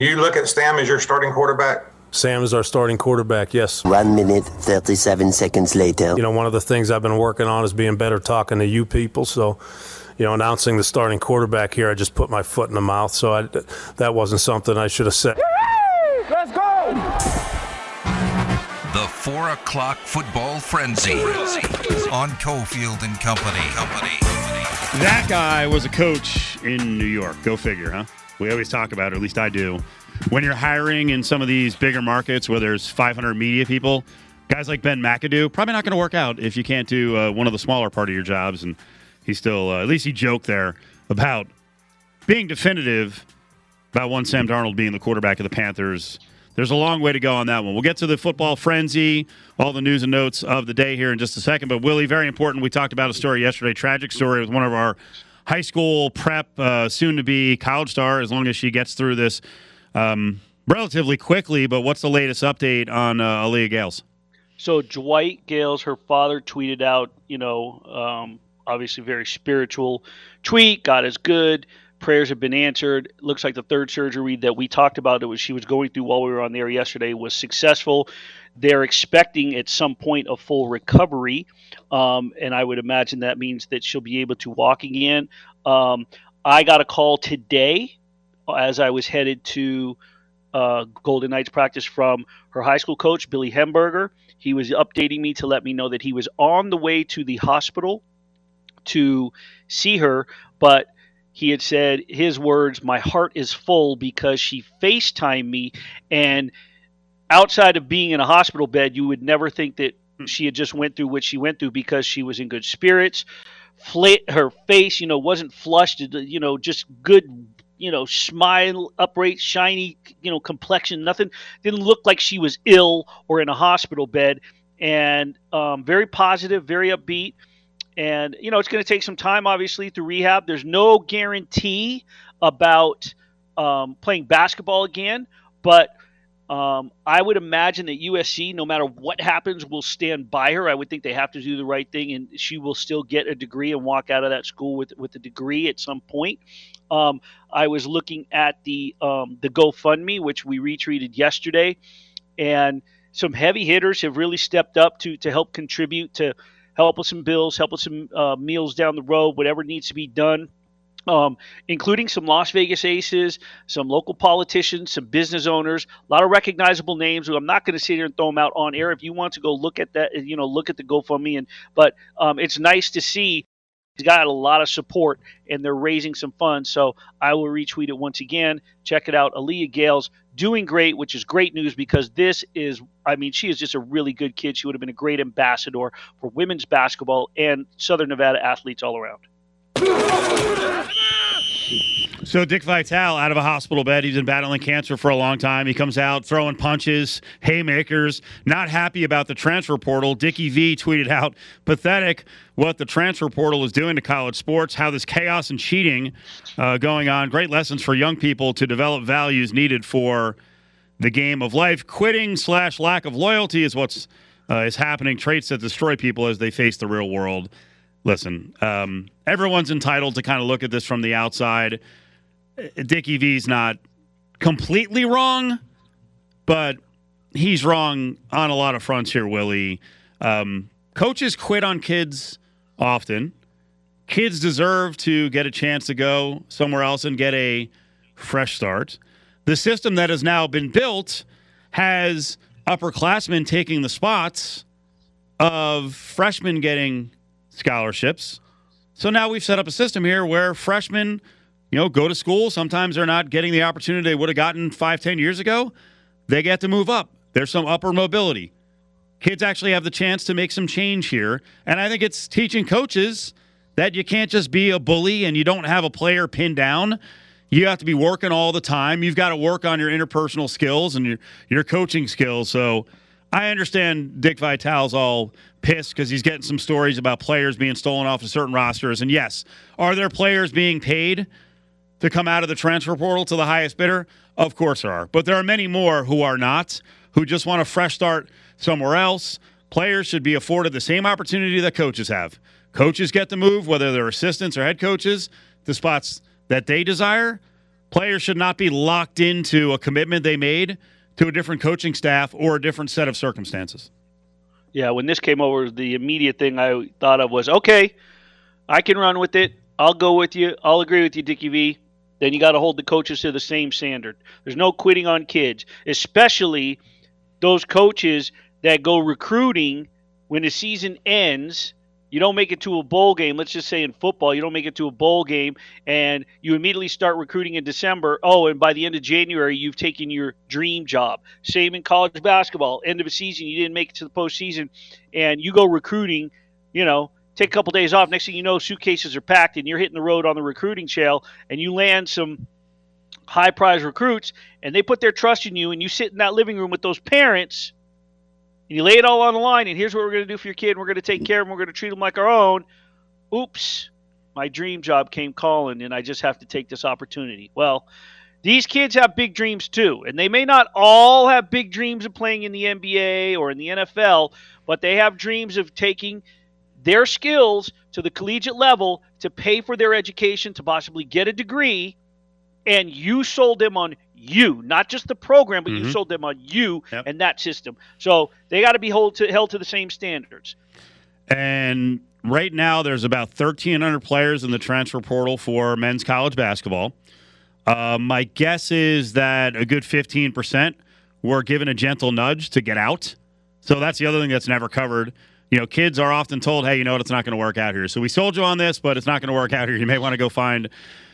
You look at Sam as your starting quarterback? Sam is our starting quarterback, yes. 1 minute, 37 seconds later. You know, one of the things I've been working on is being better talking to you people. So, you know, announcing the starting quarterback here, I just put my foot in the mouth. So that wasn't something I should have said. Let's go! The 4 o'clock football frenzy on Cofield and Company. That guy was a coach in New York. Go figure, huh? We always talk about, or at least I do, when you're hiring in some of these bigger markets where there's 500 media people, guys like Ben McAdoo, probably not going to work out if you can't do one of the smaller part of your jobs. And he still, at least he joked there about being definitive about one Sam Darnold being the quarterback of the Panthers. There's a long way to go on that one. We'll get to the football frenzy, all the news and notes of the day here in just a second. But, Willie, very important. We talked about a story yesterday, tragic story with one of our high school prep, soon-to-be college star, as long as she gets through this relatively quickly. But what's the latest update on Aaliyah Gales? So Dwight Gales, her father, tweeted out, obviously very spiritual tweet, God is good, prayers have been answered. Looks like the third surgery that we talked about that she was going through while we were on there yesterday was successful. They're expecting at some point a full recovery, and I would imagine that means that she'll be able to walk again. I got a call today as I was headed to Golden Knights practice from her high school coach, Billy Hemberger. He was updating me to let me know that he was on the way to the hospital to see her, but he had said, his words, "My heart is full because she FaceTimed me and – outside of being in a hospital bed, you would never think that she had just went through what she went through because she was in good spirits. Her face, wasn't flushed, just good, smile, upright, shiny, complexion, nothing. Didn't look like she was ill or in a hospital bed. And very positive, very upbeat. And, it's going to take some time, obviously, through rehab. There's no guarantee about playing basketball again, but I would imagine that USC, no matter what happens, will stand by her. I would think they have to do the right thing, and she will still get a degree and walk out of that school with a degree at some point. I was looking at the GoFundMe, which we retweeted yesterday, and some heavy hitters have really stepped up to help contribute, to help with some bills, help with some meals down the road, whatever needs to be done. Including some Las Vegas aces, some local politicians, some business owners, a lot of recognizable names who I'm not going to sit here and throw them out on air. If you want to go look at that, look at the GoFundMe. But it's nice to see he's got a lot of support and they're raising some funds. So I will retweet it once again. Check it out. Aaliyah Gales doing great, which is great news because she is just a really good kid. She would have been a great ambassador for women's basketball and Southern Nevada athletes all around. So Dick Vitale out of a hospital bed. He's been battling cancer for a long time. He comes out throwing punches, haymakers, not happy about the transfer portal. Dickie V tweeted out, "Pathetic what the transfer portal is doing to college sports, how this chaos and cheating going on. Great lessons for young people to develop values needed for the game of life. Quitting/lack of loyalty is what's is happening. Traits that destroy people as they face the real world." Listen, everyone's entitled to kind of look at this from the outside. Dickie V's not completely wrong, but he's wrong on a lot of fronts here, Willie. Coaches quit on kids often. Kids deserve to get a chance to go somewhere else and get a fresh start. The system that has now been built has upperclassmen taking the spots of freshmen getting scholarships. So now we've set up a system here where freshmen go to school. Sometimes they're not getting the opportunity they would have gotten 5-10 years ago. They get to move up. There's some upper mobility. Kids actually have the chance to make some change here. And I think it's teaching coaches that you can't just be a bully and you don't have a player pinned down. You have to be working all the time. You've got to work on your interpersonal skills and your coaching skills. So I understand Dick Vitale's all pissed because he's getting some stories about players being stolen off of certain rosters. And yes, are there players being paid to come out of the transfer portal to the highest bidder? Of course there are. But there are many more who are not, who just want a fresh start somewhere else. Players should be afforded the same opportunity that coaches have. Coaches get to move, whether they're assistants or head coaches, to spots that they desire. Players should not be locked into a commitment they made to a different coaching staff or a different set of circumstances. Yeah, when this came over, the immediate thing I thought of was, okay, I can run with it. I'll go with you. I'll agree with you, Dickie V. Then you got to hold the coaches to the same standard. There's no quitting on kids, especially those coaches that go recruiting when the season ends. You don't make it to a bowl game. Let's just say in football, you don't make it to a bowl game, and you immediately start recruiting in December. Oh, and by the end of January, you've taken your dream job. Same in college basketball. End of a season, you didn't make it to the postseason, and you go recruiting, you know, take a couple days off. Next thing you know, suitcases are packed, and you're hitting the road on the recruiting trail, and you land some high-prize recruits, and they put their trust in you, and you sit in that living room with those parents, and you lay it all on the line, and here's what we're going to do for your kid, and we're going to take care of him, we're going to treat him like our own. Oops, my dream job came calling, and I just have to take this opportunity. Well, these kids have big dreams too, and they may not all have big dreams of playing in the NBA or in the NFL, but they have dreams of taking their skills to the collegiate level to pay for their education, to possibly get a degree, and you sold them on you, not just the program, but you sold them on you and that system. So they got to be held to the same standards. And right now there's about 1,300 players in the transfer portal for men's college basketball. My guess is that a good 15% were given a gentle nudge to get out. So that's the other thing that's never covered. You know, kids are often told, hey, you know what, it's not going to work out here. So we sold you on this, but it's not going to work out here. You may want to go find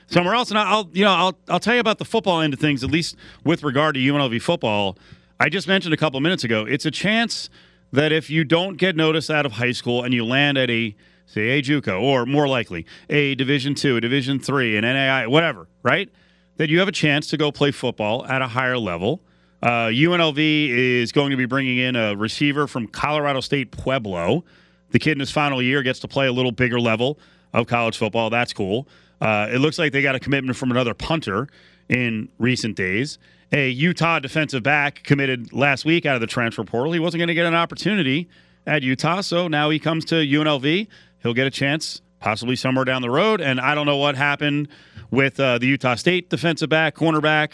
somewhere else. And I'll tell you about the football end of things, at least with regard to UNLV football. I just mentioned a couple minutes ago, it's a chance that if you don't get noticed out of high school and you land at a JUCO, or more likely, a Division II, a Division III, an NAI, whatever, right? That you have a chance to go play football at a higher level. UNLV is going to be bringing in a receiver from Colorado State Pueblo. The kid in his final year gets to play a little bigger level of college football. That's cool. It looks like they got a commitment from another punter in recent days. A Utah defensive back committed last week out of the transfer portal. He wasn't going to get an opportunity at Utah, so now he comes to UNLV. He'll get a chance possibly somewhere down the road, and I don't know what happened with the Utah State defensive back, cornerback,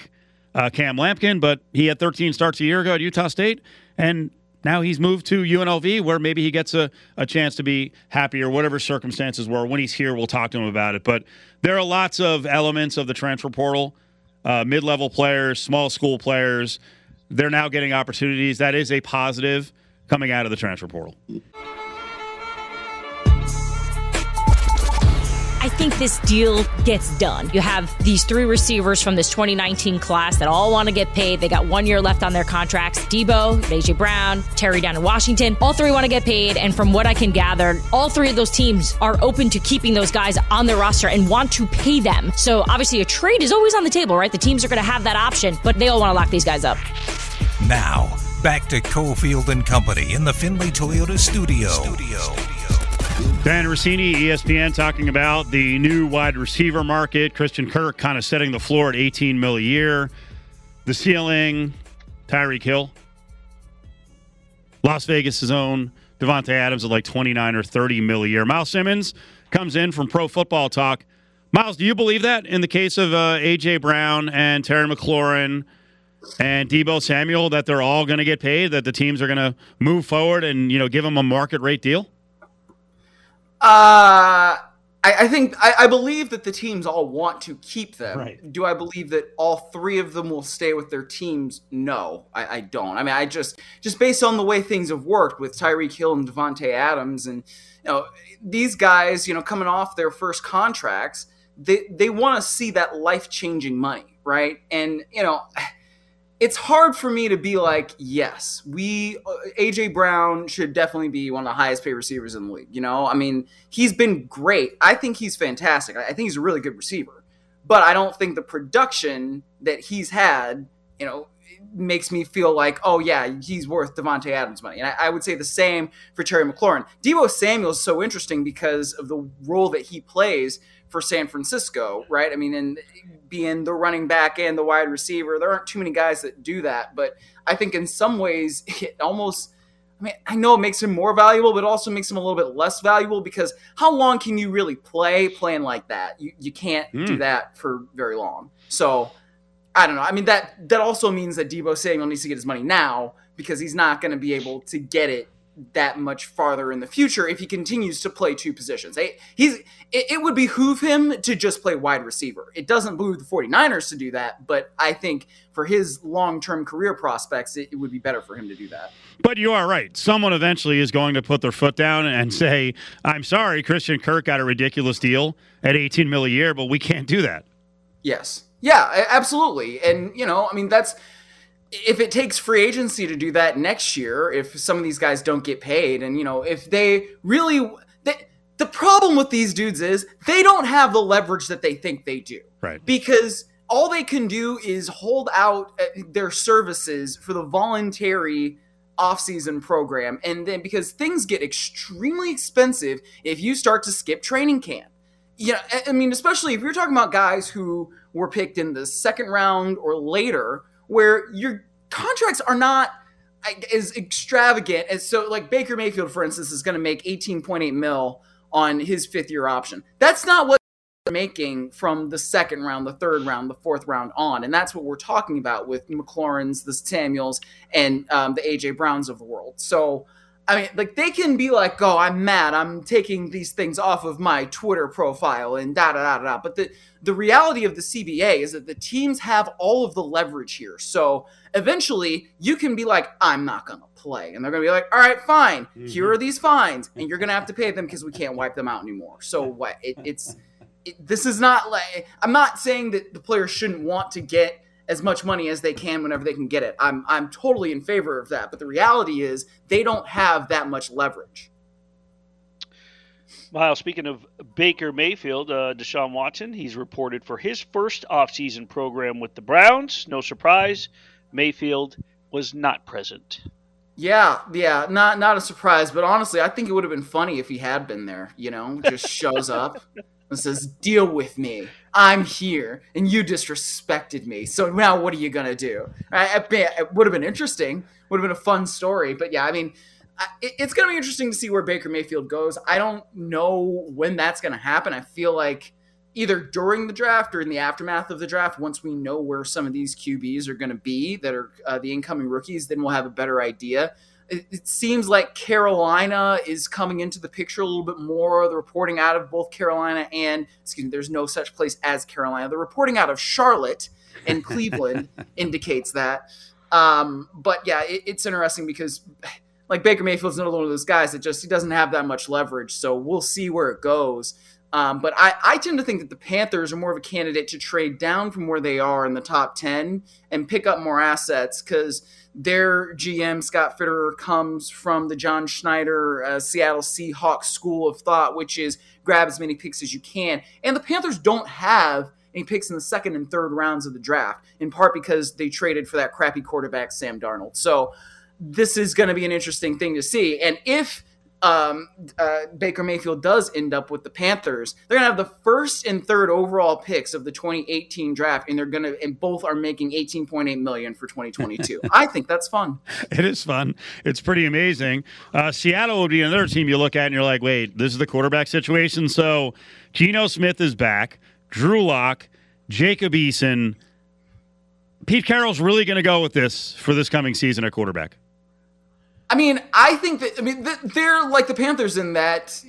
Cam Lampkin, but he had 13 starts a year ago at Utah State, and now he's moved to UNLV, where maybe he gets a chance to be happy or whatever circumstances were. When he's here, we'll talk to him about it. But there are lots of elements of the transfer portal, mid-level players, small school players. They're now getting opportunities. That is a positive coming out of the transfer portal. I think this deal gets done. You have these three receivers from this 2019 class that all want to get paid. They got 1 year left on their contracts. Debo, A.J. Brown, Terry down in Washington. All three want to get paid. And from what I can gather, all three of those teams are open to keeping those guys on their roster and want to pay them. So obviously a trade is always on the table, right? The teams are going to have that option, but they all want to lock these guys up. Now, back to Cofield and Company in the Findlay Toyota studio. Dan Rossini, ESPN, talking about the new wide receiver market. Christian Kirk kind of setting the floor at $18 million a year. The ceiling, Tyreek Hill. Las Vegas' own Devontae Adams at like $29 or $30 million a year. Miles Simmons comes in from Pro Football Talk. Miles, do you believe that in the case of A.J. Brown and Terry McLaurin and Debo Samuel, that they're all going to get paid, that the teams are going to move forward and, you know, give them a market rate deal? I believe that the teams all want to keep them. Right. Do I believe that all three of them will stay with their teams? No, I don't. I mean, I just based on the way things have worked with Tyreek Hill and Devontae Adams, and you know, these guys, you know, coming off their first contracts, they want to see that life-changing money, right? And you know, it's hard for me to be like, yes, A.J. Brown should definitely be one of the highest paid receivers in the league. You know, I mean, he's been great. I think he's fantastic. I think he's a really good receiver, but I don't think the production that he's had, you know, makes me feel like, oh yeah, he's worth Devontae Adams money. And I would say the same for Terry McLaurin. Debo Samuel is so interesting because of the role that he plays for San Francisco, right? I mean, and being the running back and the wide receiver, there aren't too many guys that do that. But I think in some ways, it almost, I mean, I know it makes him more valuable, but it also makes him a little bit less valuable because how long can you really playing like that? You can't do that for very long. So I don't know. I mean, that also means that Deebo Samuel needs to get his money now because he's not going to be able to get it that much farther in the future if he continues to play two positions. It would behoove him to just play wide receiver. It doesn't behoove the 49ers to do that, but I think for his long-term career prospects, it would be better for him to do that. But you are right. Someone eventually is going to put their foot down and say, I'm sorry, Christian Kirk got a ridiculous deal at $18 million a year, but we can't do that. Yes. Yeah, absolutely. And, you know, I mean, that's – if it takes free agency to do that next year, if some of these guys don't get paid, and, you know, if they really – the problem with these dudes is they don't have the leverage that they think they do. Right. Because all they can do is hold out their services for the voluntary offseason program. And then because things get extremely expensive if you start to skip training camp. You know, I mean, especially if you're talking about guys who were picked in the second round or later – where your contracts are not as extravagant as so like Baker Mayfield, for instance, is going to make $18.8 million on his fifth-year option. That's not what they're making from the second round, the third round, the fourth round on, and that's what we're talking about with McLaurin's, the Samuels, and the A.J. Browns of the world. So, I mean, like they can be like, "Oh, I'm mad. I'm taking these things off of my Twitter profile," and da-da-da-da-da. But the reality of the CBA is that the teams have all of the leverage here. So eventually you can be like, I'm not going to play. And they're going to be like, all right, fine. Mm-hmm. Here are these fines. And you're going to have to pay them because we can't wipe them out anymore. So what? This is not like – I'm not saying that the players shouldn't want to get as much money as they can whenever they can get it. I'm totally in favor of that. But the reality is they don't have that much leverage. Miles, speaking of Baker Mayfield, Deshaun Watson, he's reported for his first offseason program with the Browns. No surprise, Mayfield was not present. Yeah, not a surprise. But honestly, I think it would have been funny if he had been there, you know, just shows up and says, deal with me. I'm here, and you disrespected me. So now what are you going to do? It would have been interesting. Would have been a fun story. But, yeah, I mean – it's going to be interesting to see where Baker Mayfield goes. I don't know when that's going to happen. I feel like either during the draft or in the aftermath of the draft, once we know where some of these QBs are going to be that are the incoming rookies, then we'll have a better idea. It seems like Carolina is coming into the picture a little bit more. The reporting out of both Carolina and – excuse me, there's no such place as Carolina. The reporting out of Charlotte and Cleveland indicates that. But, yeah, it's interesting because – like Baker Mayfield's another one of those guys that just he doesn't have that much leverage, so we'll see where it goes. But I tend to think that the Panthers are more of a candidate to trade down from where they are in the top 10 and pick up more assets because their GM, Scott Fitterer, comes from the John Schneider Seattle Seahawks school of thought, which is grab as many picks as you can. And the Panthers don't have any picks in the second and third rounds of the draft, in part because they traded for that crappy quarterback, Sam Darnold. So this is going to be an interesting thing to see. And if Baker Mayfield does end up with the Panthers, they're going to have the first and third overall picks of the 2018 draft, and both are making $18.8 million for 2022. I think that's fun. It is fun. It's pretty amazing. Seattle would be another team you look at and you're like, wait, this is the quarterback situation. So Geno Smith is back, Drew Lock, Jacob Eason. Pete Carroll's really going to go with this for this coming season at quarterback. I mean, they're like the Panthers in that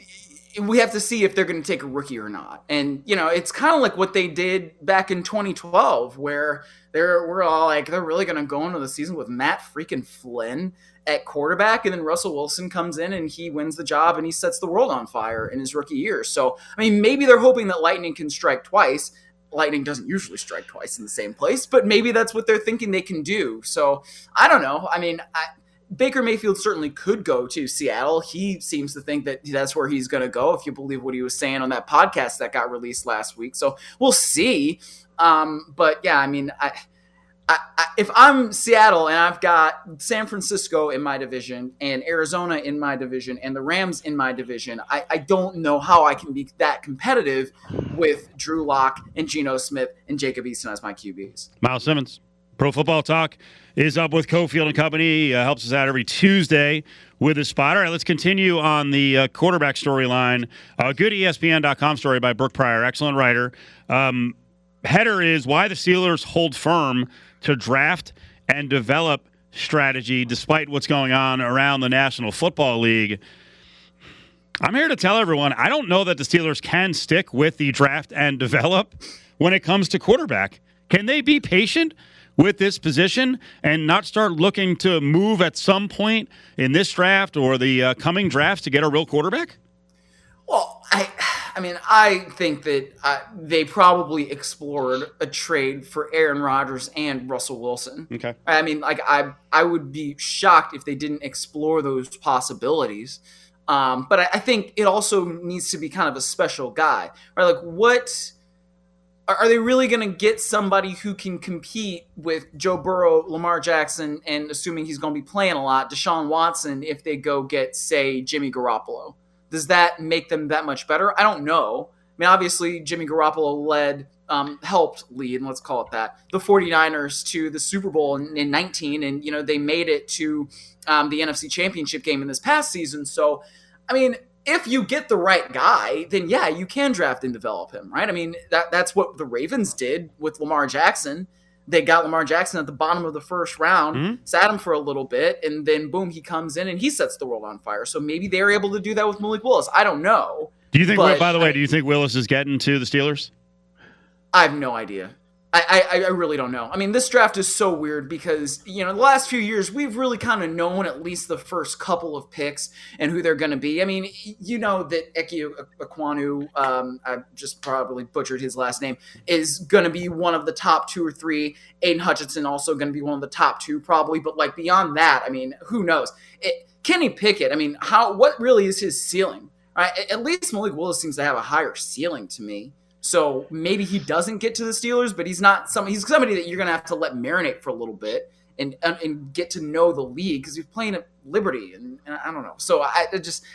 we have to see if they're going to take a rookie or not. And, you know, it's kind of like what they did back in 2012 where we're all like, they're really going to go into the season with Matt freaking Flynn at quarterback. And then Russell Wilson comes in and he wins the job and he sets the world on fire in his rookie year. So, I mean, maybe they're hoping that lightning can strike twice. Lightning doesn't usually strike twice in the same place, but maybe that's what they're thinking they can do. So I don't know. I mean, Baker Mayfield certainly could go to Seattle. He seems to think that that's where he's going to go, if you believe what he was saying on that podcast that got released last week. So we'll see. But yeah, I mean, if I'm Seattle and I've got San Francisco in my division and Arizona in my division and the Rams in my division, I don't know how I can be that competitive with Drew Lock and Geno Smith and Jacob Eason as my QBs. Miles Simmons, Pro Football Talk is up with Cofield and Company. Helps us out every Tuesday with a spot. All right, let's continue on the quarterback storyline. Good ESPN.com story by Brooke Pryor, excellent writer. Header is why the Steelers hold firm to draft and develop strategy despite what's going on around the National Football League. I'm here to tell everyone, I don't know that the Steelers can stick with the draft and develop when it comes to quarterback. Can they be patient with this position and not start looking to move at some point in this draft or the coming drafts to get a real quarterback? Well, I think that they probably explored a trade for Aaron Rodgers and Russell Wilson. Okay. I mean, like I would be shocked if they didn't explore those possibilities. But I think it also needs to be kind of a special guy, right? Like, what are they really going to get somebody who can compete with Joe Burrow, Lamar Jackson, and assuming he's going to be playing a lot, Deshaun Watson, if they go get, say, Jimmy Garoppolo? Does that make them that much better? I don't know. I mean, obviously, Jimmy Garoppolo helped lead, let's call it that, the 49ers to the Super Bowl in 19, and, you know, they made it to the NFC Championship game in this past season. So, I mean, if you get the right guy, then, yeah, you can draft and develop him, right? I mean, that's what the Ravens did with Lamar Jackson. They got Lamar Jackson at the bottom of the first round, sat him for a little bit, and then, boom, he comes in and he sets the world on fire. So maybe they were able to do that with Malik Willis. I don't know. Do you think, do you think Willis is getting to the Steelers? I have no idea. I really don't know. I mean, this draft is so weird because, you know, the last few years, we've really kind of known at least the first couple of picks and who they're going to be. I mean, you know that Eke Ekwonu, I just probably butchered his last name, is going to be one of the top two or three. Aiden Hutchinson also going to be one of the top two probably. But, like, beyond that, I mean, who knows? Kenny Pickett, I mean, what really is his ceiling? Right? At least Malik Willis seems to have a higher ceiling to me. So maybe he doesn't get to the Steelers, but he's somebody that you're going to have to let marinate for a little bit and get to know the league because he's playing at Liberty and I don't know. So I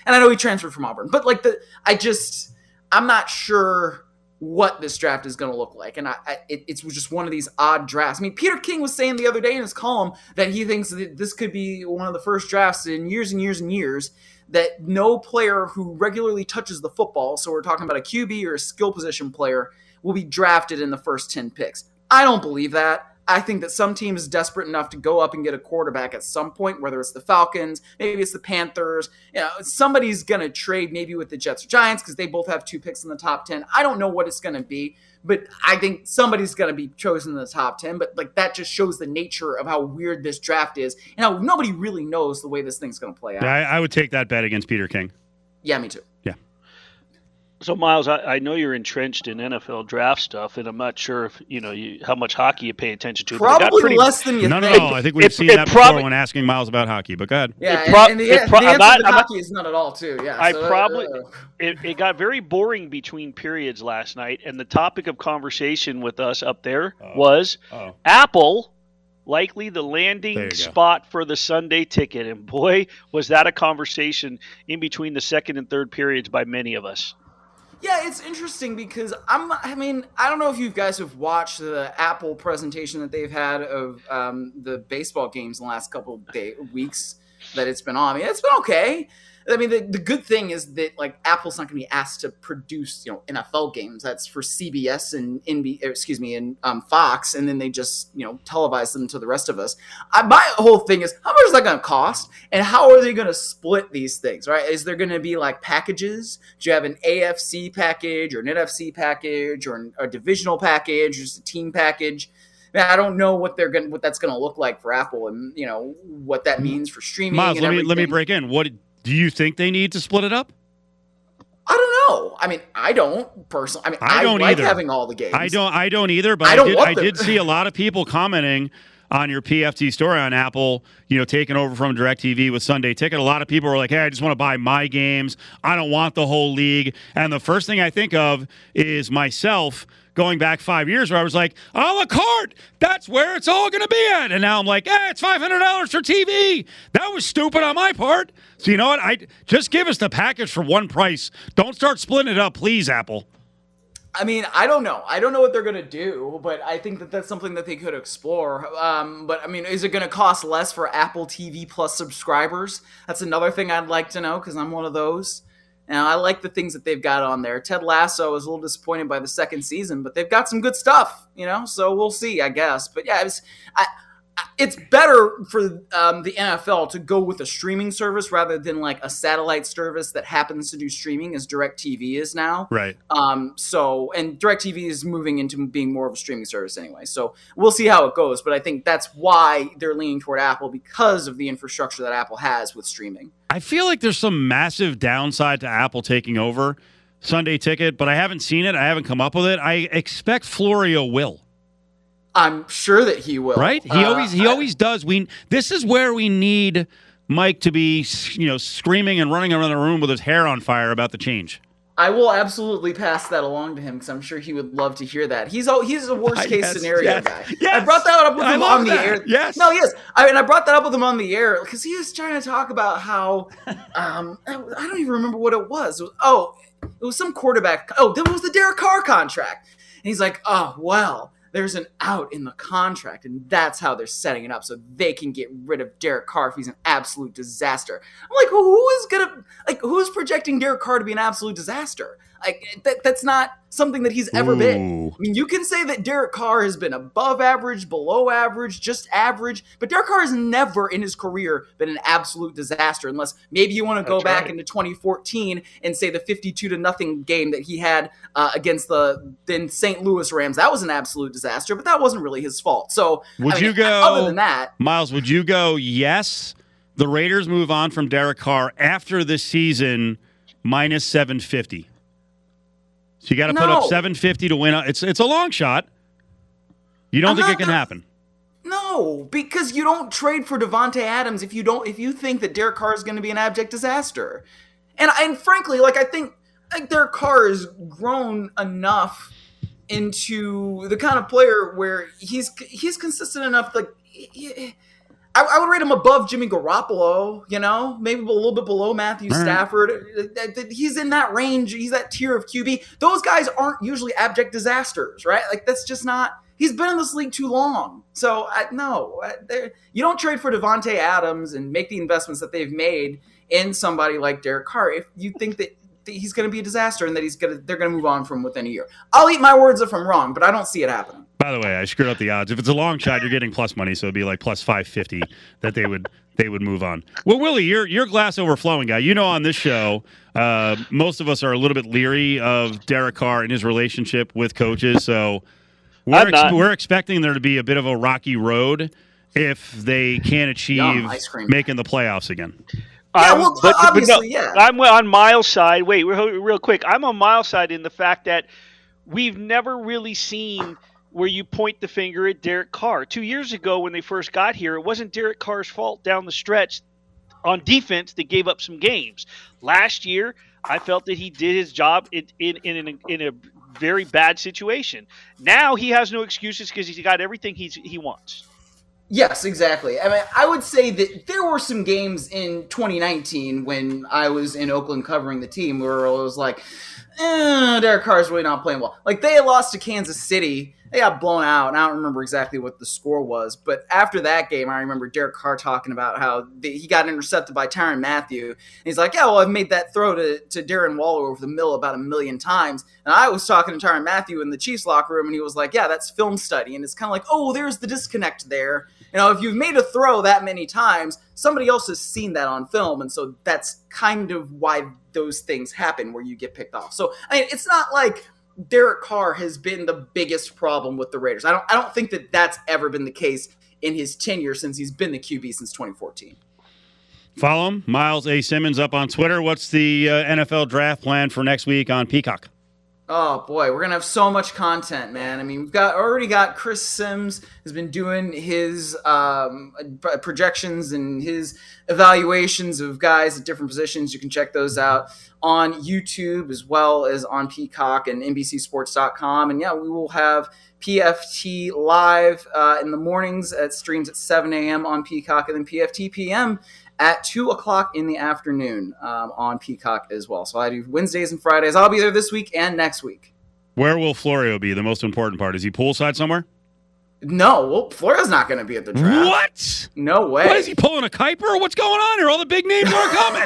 know he transferred from Auburn, but like I'm not sure what this draft is going to look like. And it's just one of these odd drafts. I mean, Peter King was saying the other day in his column that he thinks that this could be one of the first drafts in years and years and years that no player who regularly touches the football, so we're talking about a QB or a skill position player, will be drafted in the first 10 picks. I don't believe that. I think that some team is desperate enough to go up and get a quarterback at some point, whether it's the Falcons, maybe it's the Panthers. You know, somebody's going to trade maybe with the Jets or Giants because they both have two picks in the top 10. I don't know what it's going to be, but I think somebody's going to be chosen in the top 10. But like that just shows the nature of how weird this draft is and how nobody really knows the way this thing's going to play out. I would take that bet against Peter King. Yeah, me too. Yeah. So, Miles, I know you're entrenched in NFL draft stuff, and I'm not sure if you know how much hockey you pay attention to. Probably less than you think. No. I think we've seen that before when asking Miles about hockey, but go ahead. Yeah, the answer to hockey is not at all, too. Yeah, it got very boring between periods last night, and the topic of conversation with us up there was Apple – likely the landing spot for the Sunday ticket. And, boy, was that a conversation in between the second and third periods by many of us. Yeah, it's interesting because I don't know if you guys have watched the Apple presentation that they've had of the baseball games in the last couple of weeks that it's been on. I mean, it's been okay. I mean, the good thing is that like Apple's not going to be asked to produce, you know, NFL games. That's for CBS and Fox, and then they just, you know, televise them to the rest of us. My whole thing is how much is that going to cost, and how are they going to split these things? Right? Is there going to be like packages? Do you have an AFC package or an NFC package or a divisional package, or just a team package? I don't know what that's going to look like for Apple, and you know what that means for streaming. Miles, let me break in. Do you think they need to split it up? I don't know. I mean, I don't personally. I mean, I don't like either. Having all the games. I don't either. But I did see a lot of people commenting on your PFT story on Apple, you know, taking over from DirecTV with Sunday Ticket. A lot of people were like, "Hey, I just want to buy my games. I don't want the whole league." And the first thing I think of is myself going back 5 years where I was like, a la carte, that's where it's all going to be at. And now I'm like, it's $500 for TV. That was stupid on my part. So you know what? Just give us the package for one price. Don't start splitting it up, please, Apple. I mean, I don't know. I don't know what they're going to do, but I think that that's something that they could explore. But, I mean, is it going to cost less for Apple TV Plus subscribers? That's another thing I'd like to know because I'm one of those. Now, I like the things that they've got on there. Ted Lasso was a little disappointed by the second season, but they've got some good stuff, you know? So we'll see, I guess. But, yeah, it's better for the NFL to go with a streaming service rather than like a satellite service that happens to do streaming as DirecTV is now. Right. And DirecTV is moving into being more of a streaming service anyway. So we'll see how it goes. But I think that's why they're leaning toward Apple, because of the infrastructure that Apple has with streaming. I feel like there's some massive downside to Apple taking over Sunday Ticket, but I haven't seen it. I haven't come up with it. I expect Florio will. I'm sure that he will. Right? He always does. This is where we need Mike to be, you know, screaming and running around the room with his hair on fire about the change. I will absolutely pass that along to him because I'm sure he would love to hear that. He's a worst case scenario guy. Yes. I brought that up with him on the air. Yes. No, yes. I brought that up with him on the air because he was trying to talk about how I don't even remember what it was. It was some quarterback. Oh, that was the Derek Carr contract. And he's like, oh, well. There's an out in the contract, and that's how they're setting it up so they can get rid of Derek Carr if he's an absolute disaster. I'm like, who's projecting Derek Carr to be an absolute disaster? Like that's not something that he's ever been. I mean, you can say that Derek Carr has been above average, below average, just average, but Derek Carr has never in his career been an absolute disaster, unless maybe you want to go back into 2014 and say the 52-0 game that he had against the then St. Louis Rams. That was an absolute disaster, but that wasn't really his fault. So other than that, Miles, would you go? Yes, the Raiders move on from Derek Carr after this season, minus 750. So you got to put up 750 to win. It's a long shot. You don't think it can happen? No, because you don't trade for Devontae Adams if you think that Derek Carr is going to be an abject disaster. And frankly, like I think Derek Carr has grown enough into the kind of player where he's consistent enough. Like I would rate him above Jimmy Garoppolo, you know, maybe a little bit below Matthew Stafford. He's in that range. He's that tier of QB. Those guys aren't usually abject disasters, right? Like that's just not – he's been in this league too long. So, you don't trade for Devontae Adams and make the investments that they've made in somebody like Derek Carr if you think that he's going to be a disaster and that they're going to move on from within a year. I'll eat my words if I'm wrong, but I don't see it happening. By the way, I screwed up the odds. If it's a long shot, you're getting plus money, so it'd be like plus 550 that they would move on. Well, Willie, you're glass overflowing guy. You know, on this show, most of us are a little bit leery of Derek Carr and his relationship with coaches. So we're expecting there to be a bit of a rocky road if they can't achieve making the playoffs again. Yeah, well, obviously, no, yeah. I'm on Miles' side. Wait, real quick. I'm on Miles' side in the fact that we've never really seen where you point the finger at Derek Carr. 2 years ago when they first got here, it wasn't Derek Carr's fault down the stretch on defense that gave up some games. Last year, I felt that he did his job in a very bad situation. Now he has no excuses because he's got everything he wants. Yes, exactly. I mean, I would say that there were some games in 2019 when I was in Oakland covering the team where I was like, Derek Carr's really not playing well. Like, they lost to Kansas City. They got blown out, and I don't remember exactly what the score was. But after that game, I remember Derek Carr talking about how he got intercepted by Tyrann Mathieu. And he's like, yeah, well, I've made that throw to Darren Waller over the middle about 1 million times. And I was talking to Tyrann Mathieu in the Chiefs locker room, and he was like, yeah, that's film study. And it's kind of like, oh, there's the disconnect there. You know, if you've made a throw that many times, somebody else has seen that on film, and so that's kind of why those things happen where you get picked off. So, I mean, it's not like Derek Carr has been the biggest problem with the Raiders. I don't think that that's ever been the case in his tenure since he's been the QB since 2014. Follow him, Miles A. Simmons, up on Twitter. What's the NFL draft plan for next week on Peacock? Oh, boy, we're going to have so much content, man. I mean, we've already got Chris Sims has been doing his projections and his evaluations of guys at different positions. You can check those out on YouTube as well as on Peacock and NBCSports.com. And, yeah, we will have PFT live in the mornings at streams at 7 a.m. on Peacock, and then PFT PM at 2 o'clock in the afternoon on Peacock as well. So I do Wednesdays and Fridays. I'll be there this week and next week. Where will Florio be? The most important part. Is he poolside somewhere? No, well, Florio's not going to be at the draft. What? No way. What, is he pulling a Kuiper? What's going on here? All the big names are coming.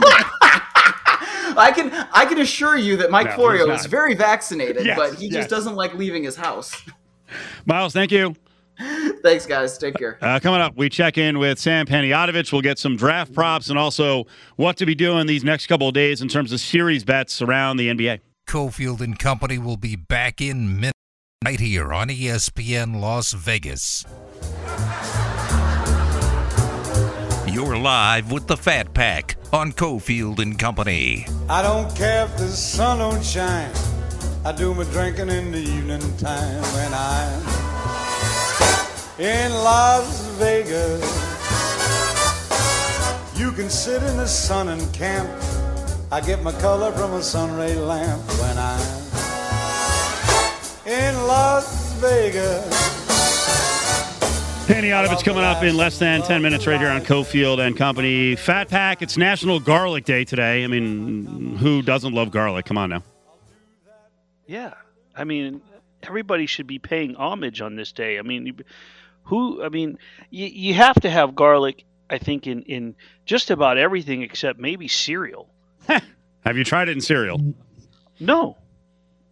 I can assure you that Mike Florio is very vaccinated, but he just doesn't like leaving his house. Miles, thank you. Thanks, guys. Take care. Coming up, we check in with Sam Paniotovic. We'll get some draft props and also what to be doing these next couple of days in terms of series bets around the NBA. Cofield and Company will be back in minutes right here on ESPN Las Vegas. You're live with the Fat Pack on Cofield and Company. I don't care if the sun don't shine. I do my drinking in the evening time when I'm in Las Vegas. You can sit in the sun and camp. I get my color from a sunray lamp when I'm in Las Vegas. Paniotovic coming up in less than 10 minutes right here on Cofield and Company. Fat Pack, it's National Garlic Day today. I mean, who doesn't love garlic? Come on now. Yeah, I mean, everybody should be paying homage on this day. I mean, you have to have garlic, I think, in just about everything except maybe cereal. Have you tried it in cereal? No.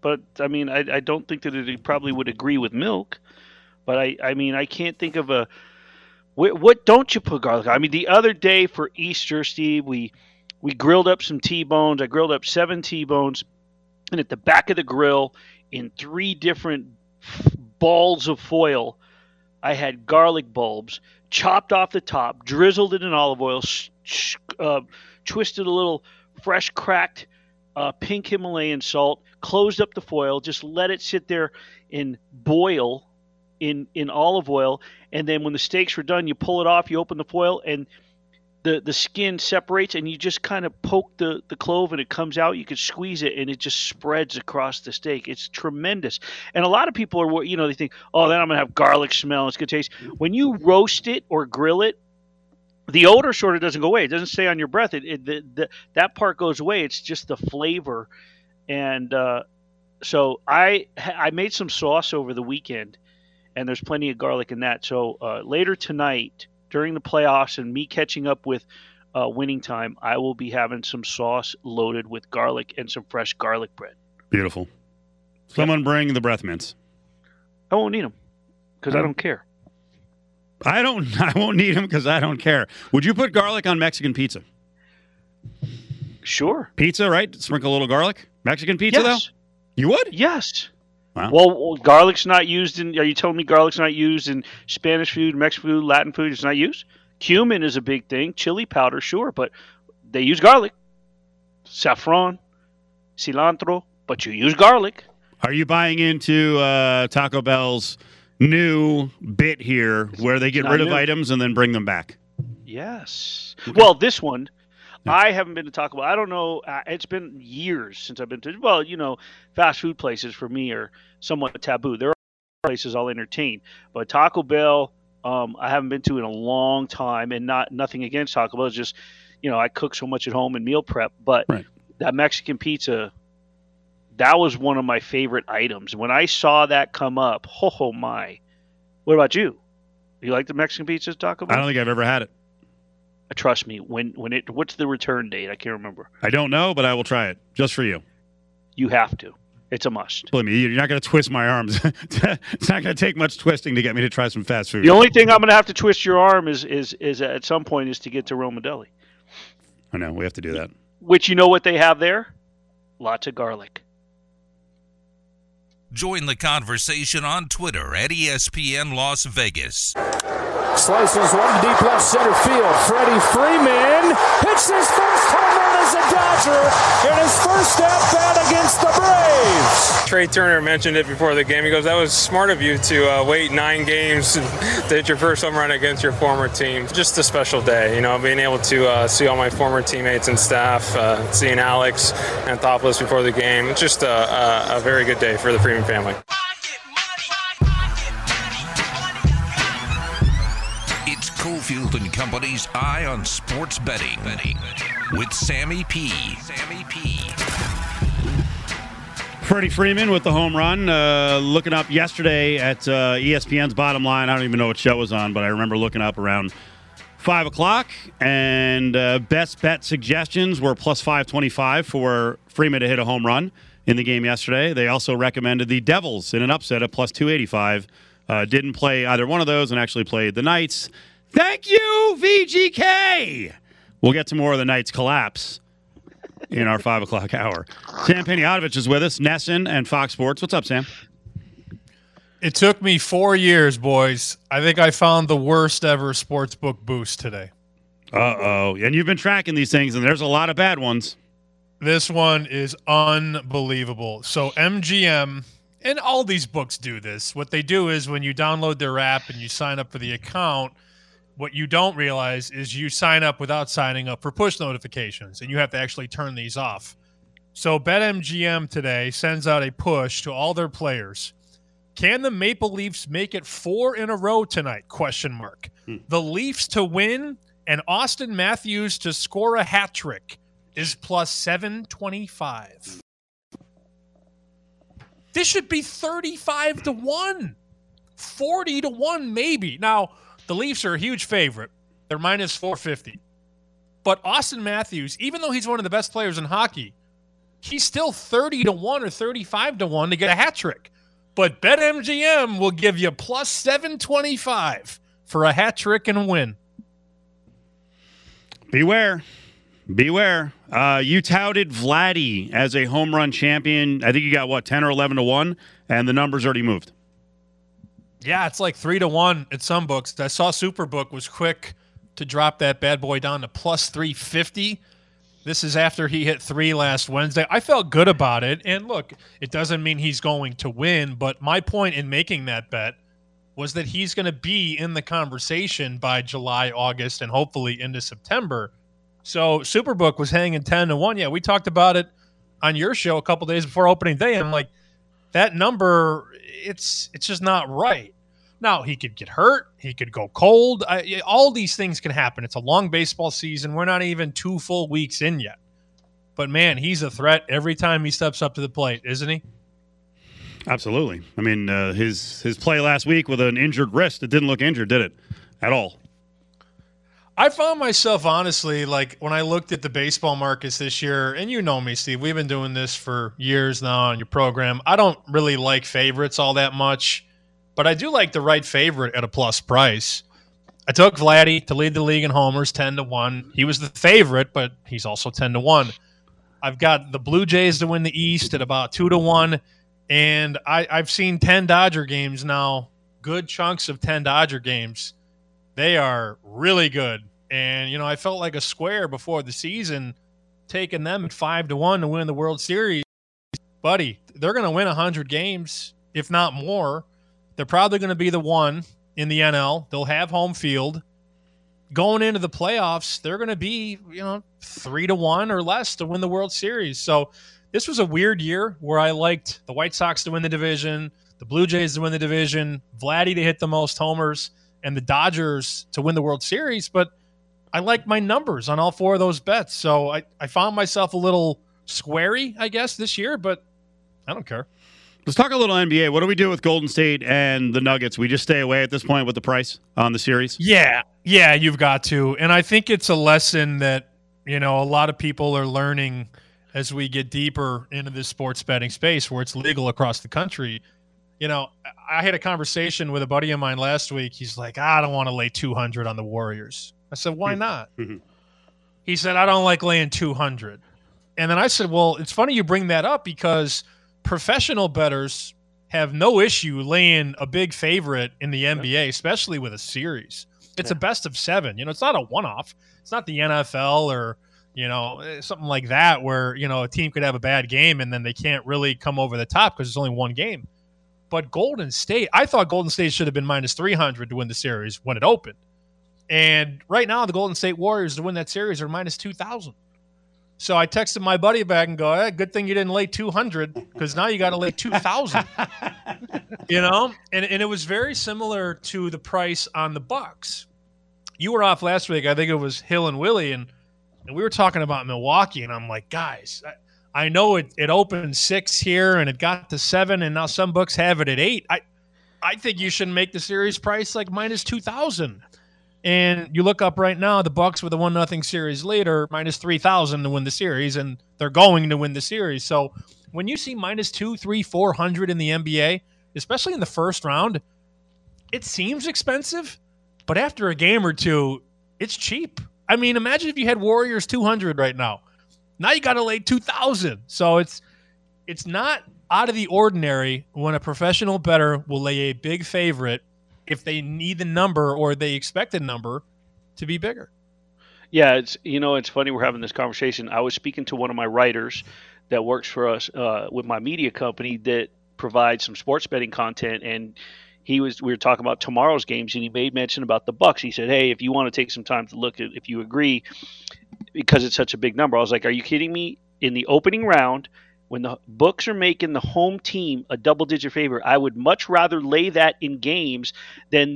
But, I mean, I don't think that it probably would agree with milk. But, I mean, I can't think of a – what don't you put garlic on? I mean, the other day for Easter, Steve, we grilled up some T-bones. I grilled up 7 T-bones. And at the back of the grill in 3 different balls of foil – I had garlic bulbs, chopped off the top, drizzled it in olive oil, twisted a little fresh cracked pink Himalayan salt, closed up the foil, just let it sit there and boil in olive oil. And then when the steaks were done, you pull it off, you open the foil, and the skin separates, and you just kind of poke the clove, and it comes out. You can squeeze it, and it just spreads across the steak. It's tremendous. And a lot of people are, you know, they think, oh, then I'm going to have garlic smell. It's going to taste. When you roast it or grill it, the odor sort of doesn't go away. It doesn't stay on your breath. That part goes away. It's just the flavor. And so I made some sauce over the weekend, and there's plenty of garlic in that. So later tonight, during the playoffs and me catching up with winning time, I will be having some sauce loaded with garlic and some fresh garlic bread. Beautiful. Someone bring the breath mints. I won't need them because I don't care. I won't need them because I don't care. Would you put garlic on Mexican pizza? Sure. Pizza, right? Sprinkle a little garlic. Mexican pizza, yes, though? You would? Yes. Wow. Well, garlic's not used in – are you telling me garlic's not used in Spanish food, Mexican food, Latin food? It's not used? Cumin is a big thing. Chili powder, sure, but they use garlic. Saffron, cilantro, but you use garlic. Are you buying into Taco Bell's new bit here where they get rid of items and then bring them back? Yes. Okay. Well, this one – I haven't been to Taco Bell. I don't know. It's been years since I've been to – well, you know, fast food places for me are somewhat taboo. There are places I'll entertain. But Taco Bell, I haven't been to in a long time, and nothing against Taco Bell. It's just, you know, I cook so much at home and meal prep. But that Mexican pizza, that was one of my favorite items. When I saw that come up, oh my. What about you? You like the Mexican pizzas, Taco Bell? I don't think I've ever had it. Trust me, when it – what's the return date? I can't remember. I don't know, but I will try it just for you. You have to. It's a must. Believe me, you're not going to twist my arms. It's not going to take much twisting to get me to try some fast food. The only thing I'm going to have to twist your arm is at some point is to get to Roma Deli. I know. We have to do that. Which, you know what they have there? Lots of garlic. Join the conversation on Twitter at ESPN Las Vegas. Slices one deep left center field. Freddie Freeman hits his first home run as a Dodger in his first at-bat against the Braves. Trey Turner mentioned it before the game. He goes, that was smart of you to wait 9 games to hit your first home run against your former team. Just a special day, you know, being able to see all my former teammates and staff, seeing Alex Anthopoulos before the game. Just a very good day for the Freeman family. Cofield and Company's Eye on Sports Betting with Sammy P. Freddie Freeman with the home run. Looking up yesterday at ESPN's Bottom Line. I don't even know what show it was on, but I remember looking up around 5 o'clock, and best bet suggestions were plus 525 for Freeman to hit a home run in the game yesterday. They also recommended the Devils in an upset at plus 285. Didn't play either one of those and actually played the Knights. Thank you, VGK! We'll get to more of the Knights collapse in our 5 o'clock hour. Sam Paniotovic is with us, NESN and Fox Sports. What's up, Sam? It took me 4 years, boys. I think I found the worst ever sportsbook boost today. Uh-oh. And you've been tracking these things, and there's a lot of bad ones. This one is unbelievable. So MGM, and all these books do this. What they do is when you download their app and you sign up for the account, what you don't realize is you sign up without signing up for push notifications, and you have to actually turn these off. So BetMGM today sends out a push to all their players. Can the Maple Leafs make it 4 in a row tonight? Question mark. The Leafs to win and Austin Matthews to score a hat trick is plus 725. This should be 35 to 1, 40 to 1 maybe. Now, the Leafs are a huge favorite. They're minus 450. But Austin Matthews, even though he's one of the best players in hockey, he's still 30 to 1 or 35 to 1 to get a hat trick. But BetMGM will give you plus 725 for a hat trick and win. Beware. Beware. You touted Vladdy as a home run champion. I think you got, what, 10 or 11 to 1, and the number's already moved. Yeah, it's like 3 to 1 at some books. I saw Superbook was quick to drop that bad boy down to plus 350. This is after he hit 3 last Wednesday. I felt good about it. And look, it doesn't mean he's going to win, but my point in making that bet was that he's going to be in the conversation by July, August, and hopefully into September. So Superbook was hanging 10 to 1. Yeah, we talked about it on your show a couple days before opening day. I'm like, that number, it's just not right. Now, he could get hurt. He could go cold. All these things can happen. It's a long baseball season. We're not even 2 full weeks in yet. But, man, he's a threat every time he steps up to the plate, isn't he? Absolutely. I mean, his play last week with an injured wrist, it didn't look injured, did it? At all. I found myself, honestly, like when I looked at the baseball markets this year, and you know me, Steve, we've been doing this for years now on your program. I don't really like favorites all that much. But I do like the right favorite at a plus price. I took Vladdy to lead the league in homers, 10 to 1. He was the favorite, but he's also 10 to 1. I've got the Blue Jays to win the East at about 2 to 1. And I've seen 10 Dodger games now, good chunks of 10 Dodger games. They are really good. And, you know, I felt like a square before the season taking them at 5 to 1 to win the World Series. Buddy, they're going to win 100 games, if not more. They're probably going to be the one in the NL. They'll have home field. Going into the playoffs, they're going to be, you know, 3 to 1 or less to win the World Series. So this was a weird year where I liked the White Sox to win the division, the Blue Jays to win the division, Vladdy to hit the most homers, and the Dodgers to win the World Series. But I liked my numbers on all 4 of those bets. So I found myself a little squarey, I guess, this year, but I don't care. Let's talk a little NBA. What do we do with Golden State and the Nuggets? We just stay away at this point with the price on the series? Yeah, you've got to. And I think it's a lesson that, you know, a lot of people are learning as we get deeper into this sports betting space where it's legal across the country. You know, I had a conversation with a buddy of mine last week. He's like, I don't want to lay 200 on the Warriors. I said, why not? He said, I don't like laying 200. And then I said, well, it's funny you bring that up because – professional bettors have no issue laying a big favorite in the NBA, especially with a series. It's a best of 7. You know, it's not a one-off. It's not the NFL or, you know, something like that where, you know, a team could have a bad game and then they can't really come over the top because it's only one game. But Golden State, I thought Golden State should have been minus 300 to win the series when it opened. And right now the Golden State Warriors to win that series are minus 2,000. So I texted my buddy back and go, hey, good thing you didn't lay 200 because now you got to lay 2,000, you know? And it was very similar to the price on the Bucks. You were off last week. I think it was Hill and Willie, and we were talking about Milwaukee, and I'm like, guys, I know it opened 6 here and it got to 7, and now some books have it at 8. I think you should make the series price like minus 2,000. And you look up right now, the Bucks with a 1-0 series later, minus 3,000 to win the series, and they're going to win the series. So when you see minus 200, 300, 400 in the NBA, especially in the first round, it seems expensive, but after a game or two, it's cheap. I mean, imagine if you had Warriors 200 right now. Now you got to lay 2,000. So it's not out of the ordinary when a professional bettor will lay a big favorite if they need the number or they expect the number to be bigger. Yeah, it's funny we're having this conversation. I was speaking to one of my writers that works for us with my media company that provides some sports betting content, and we were talking about tomorrow's games, and he made mention about the Bucks. He said, hey, if you want to take some time to look at if you agree, because it's such a big number. I was like, are you kidding me? In the opening round, when the books are making the home team a double-digit favorite, I would much rather lay that in games than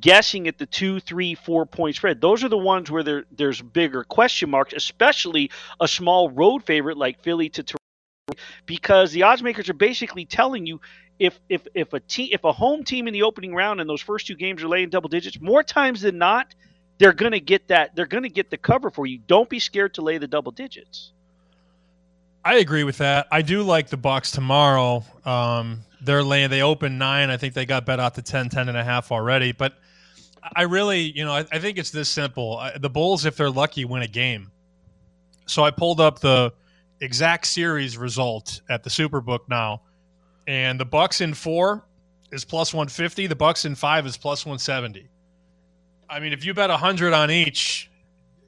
guessing at the 2, 3, 4 point spread. Those are the ones where there's bigger question marks, especially a small road favorite like Philly to Toronto, because the odds makers are basically telling you if a home team in the opening round and those first two games are laying double digits, more times than not, they're going to get that. They're going to get the cover for you. Don't be scared to lay the double digits. I agree with that. I do like the Bucks tomorrow. They opened 9. I think they got bet out to 10, 10.5 already. But I really, I think it's this simple. The Bulls, if they're lucky, win a game. So I pulled up the exact series result at the Superbook now, and the Bucks in 4 is plus 150. The Bucks in 5 is plus 170. I mean, if you bet 100 on each,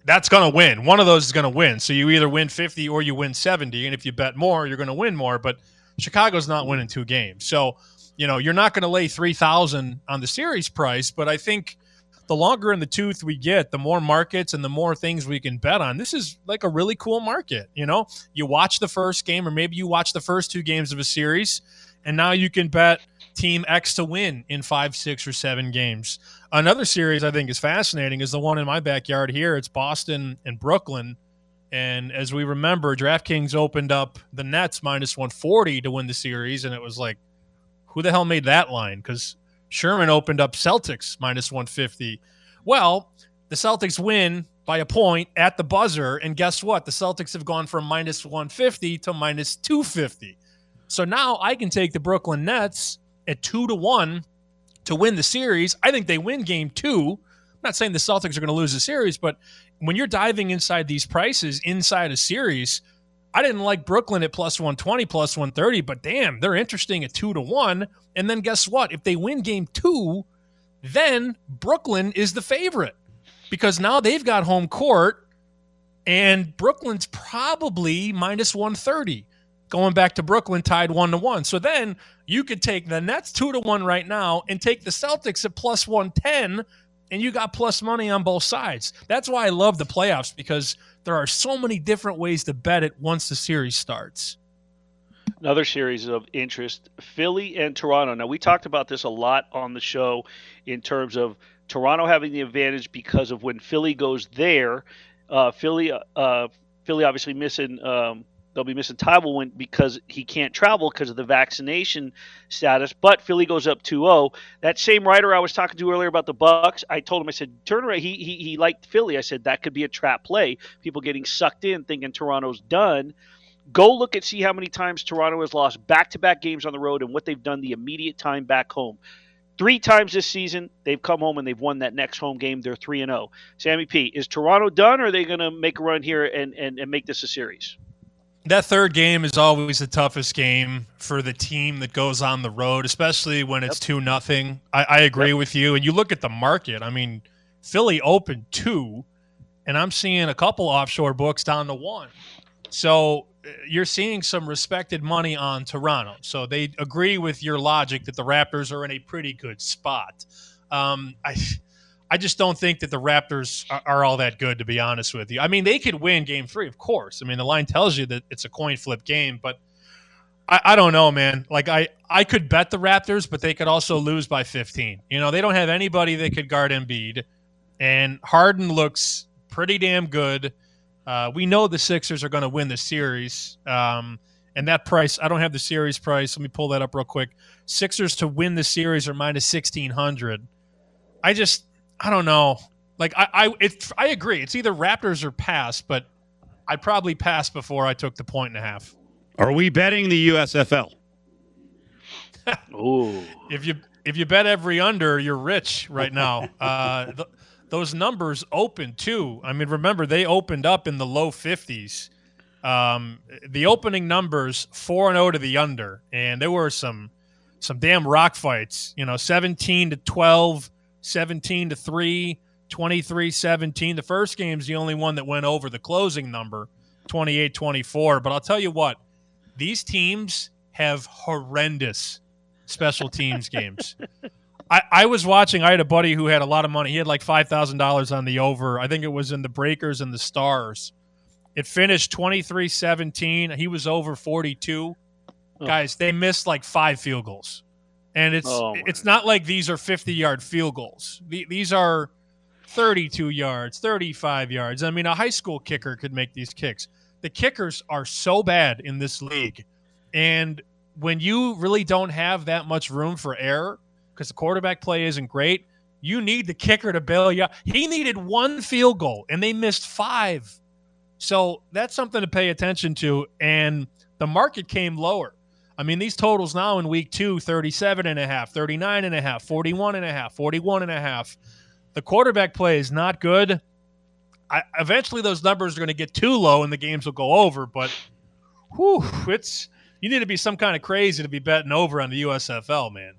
that's going to win. One of those is going to win. So you either win 50 or you win 70. And if you bet more, you're going to win more. But Chicago's not winning 2 games. So, you're not going to lay 3,000 on the series price. But I think the longer in the tooth we get, the more markets and the more things we can bet on. This is like a really cool market. You watch the first game, or maybe you watch the first 2 games of a series, and now you can bet team X to win in 5, 6, or 7 games. Another series I think is fascinating is the one in my backyard here. It's Boston and Brooklyn. And as we remember, DraftKings opened up the Nets minus 140 to win the series. And it was like, who the hell made that line? Because Sherman opened up Celtics minus 150. Well, the Celtics win by a point at the buzzer. And guess what? The Celtics have gone from minus 150 to minus 250. So now I can take the Brooklyn Nets at 2-1 to win the series. I think they win game 2. I'm not saying the Celtics are going to lose the series, but when you're diving inside these prices, inside a series, I didn't like Brooklyn at plus 120, plus 130, but damn, they're interesting at 2-1. And then guess what? If they win game 2, then Brooklyn is the favorite because now they've got home court and Brooklyn's probably minus 130. Going back to Brooklyn, tied 1-1. So then you could take the Nets 2-1 right now and take the Celtics at plus 110, and you got plus money on both sides. That's why I love the playoffs, because there are so many different ways to bet it once the series starts. Another series of interest, Philly and Toronto. Now, we talked about this a lot on the show in terms of Toronto having the advantage because of when Philly goes there. Philly obviously missing they'll be missing Tywin because he can't travel because of the vaccination status. But Philly goes up 2-0. That same writer I was talking to earlier about the Bucks, I told him, I said, Turner, he liked Philly. I said, that could be a trap play. People getting sucked in thinking Toronto's done. Go look and see how many times Toronto has lost back-to-back games on the road and what they've done the immediate time back home. 3 times this season, they've come home and they've won that next home game. They're 3-0. Sammy P, is Toronto done, or are they going to make a run here and make this a series? That third game is always the toughest game for the team that goes on the road, especially when it's 2-0. I agree with you. And you look at the market. I mean, Philly opened 2, and I'm seeing a couple offshore books down to 1. So you're seeing some respected money on Toronto. So they agree with your logic that the Raptors are in a pretty good spot. I just don't think that the Raptors are all that good, to be honest with you. I mean, they could win game 3, of course. I mean, the line tells you that it's a coin flip game, but I don't know, man. Like, I could bet the Raptors, but they could also lose by 15. They don't have anybody that could guard Embiid, and Harden looks pretty damn good. We know the Sixers are going to win the series. And that price, I don't have the series price. Let me pull that up real quick. Sixers to win the series are minus 1,600. I don't know. Like, I agree. It's either Raptors or pass, but I'd probably pass before I took the 1.5. Are we betting the USFL? Ooh. If you bet every under, you're rich right now. Those numbers opened too. I mean, remember, they opened up in the low 50s. The opening numbers 4-0 to the under, and there were some damn rock fights. You know, 17-12, 17-3, 23-17. The first game's the only one that went over the closing number, 28-24. But I'll tell you what, these teams have horrendous special teams games. I was watching. I had a buddy who had a lot of money. He had like $5,000 on the over. I think it was in the Breakers and the Stars. It finished 23-17. He was over 42. Oh. Guys, they missed like 5 field goals. And it's not like these are 50-yard field goals. These are 32 yards, 35 yards. I mean, a high school kicker could make these kicks. The kickers are so bad in this league. And when you really don't have that much room for error, because the quarterback play isn't great, you need the kicker to bail you out. He needed 1 field goal, and they missed 5. So that's something to pay attention to, and the market came lower. I mean, these totals now in week 2, 37.5, 39.5, 41.5, 41.5. The quarterback play is not good. Eventually those numbers are going to get too low and the games will go over, but you need to be some kind of crazy to be betting over on the USFL, man.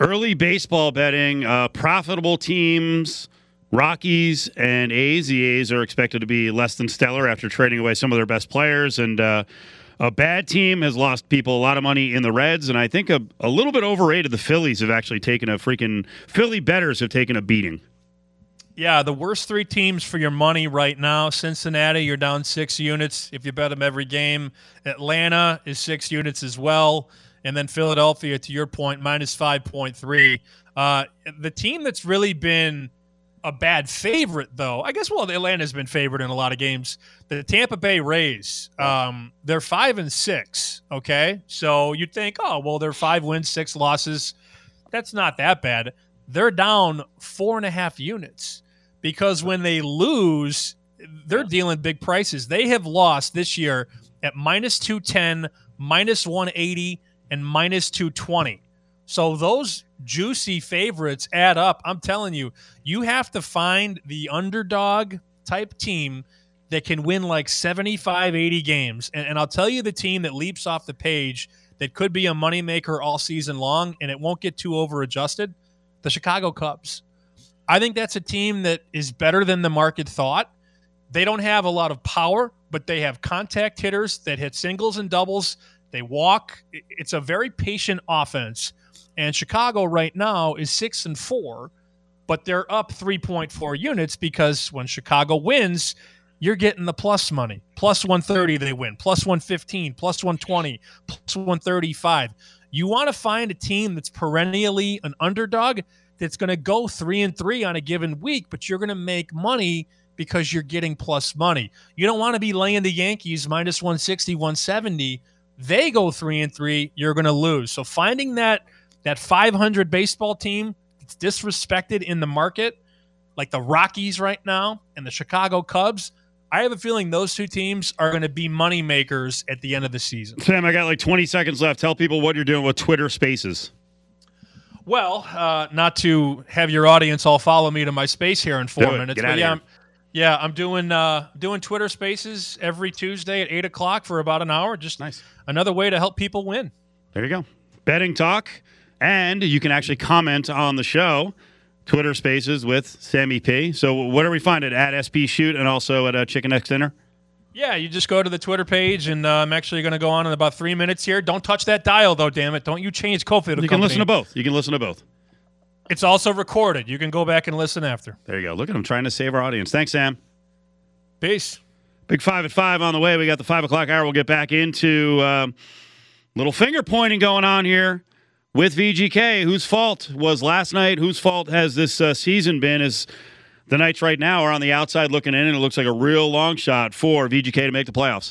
Early baseball betting, profitable teams, Rockies and A's. The A's are expected to be less than stellar after trading away some of their best players. And a bad team has lost people a lot of money in the Reds. And I think a little bit overrated, the Phillies have actually taken Philly bettors have taken a beating. Yeah, the worst 3 teams for your money right now. Cincinnati, you're down 6 units if you bet them every game. Atlanta is 6 units as well. And then Philadelphia, to your point, minus 5.3. The team that's really been a bad favorite, though, I guess, well, Atlanta's been favored in a lot of games. The Tampa Bay Rays, they're 5-6, okay? So you'd think, oh, well, they're 5 wins, 6 losses. That's not that bad. They're down 4.5 units because when they lose, they're dealing big prices. They have lost this year at minus 210, minus 180, and minus 220. So those juicy favorites add up. I'm telling you, you have to find the underdog type team that can win like 75, 80 games. And I'll tell you the team that leaps off the page that could be a moneymaker all season long, and it won't get too over-adjusted, the Chicago Cubs. I think that's a team that is better than the market thought. They don't have a lot of power, but they have contact hitters that hit singles and doubles. They walk. It's a very patient offense. And Chicago right now is 6-4, but they're up 3.4 units because when Chicago wins, you're getting the plus money. Plus 130 they win, plus 115, plus 120, plus 135. You want to find a team that's perennially an underdog that's going to go 3-3 on a given week, but you're going to make money because you're getting plus money. You don't want to be laying the Yankees minus 160, 170. They go 3-3, you're going to lose. So finding that 500 baseball team that's disrespected in the market, like the Rockies right now and the Chicago Cubs, I have a feeling those 2 teams are going to be money makers at the end of the season. Sam, I got like 20 seconds left. Tell people what you're doing with Twitter Spaces. Well, not to have your audience all follow me to my space here in 4 minutes. But yeah, I'm doing doing Twitter Spaces every Tuesday at 8 o'clock for about an hour. Just nice. Another way to help people win. There you go. Betting talk. And you can actually comment on the show, Twitter Spaces with Sammy P. So where do we find it? At SP Shoot and also at Chicken X Dinner? Yeah, you just go to the Twitter page, and I'm actually going to go on in about 3 minutes here. Don't touch that dial, though, damn it. Don't you change Cofield and Company. You can listen to both. You can listen to both. It's also recorded. You can go back and listen after. There you go. Look at him trying to save our audience. Thanks, Sam. Peace. Big 5 at 5 on the way. We got the 5 o'clock hour. We'll get back into little finger pointing going on here. With VGK, whose fault was last night? Whose fault has this season been? Is The Knights right now are on the outside looking in, and it looks like a real long shot for VGK to make the playoffs.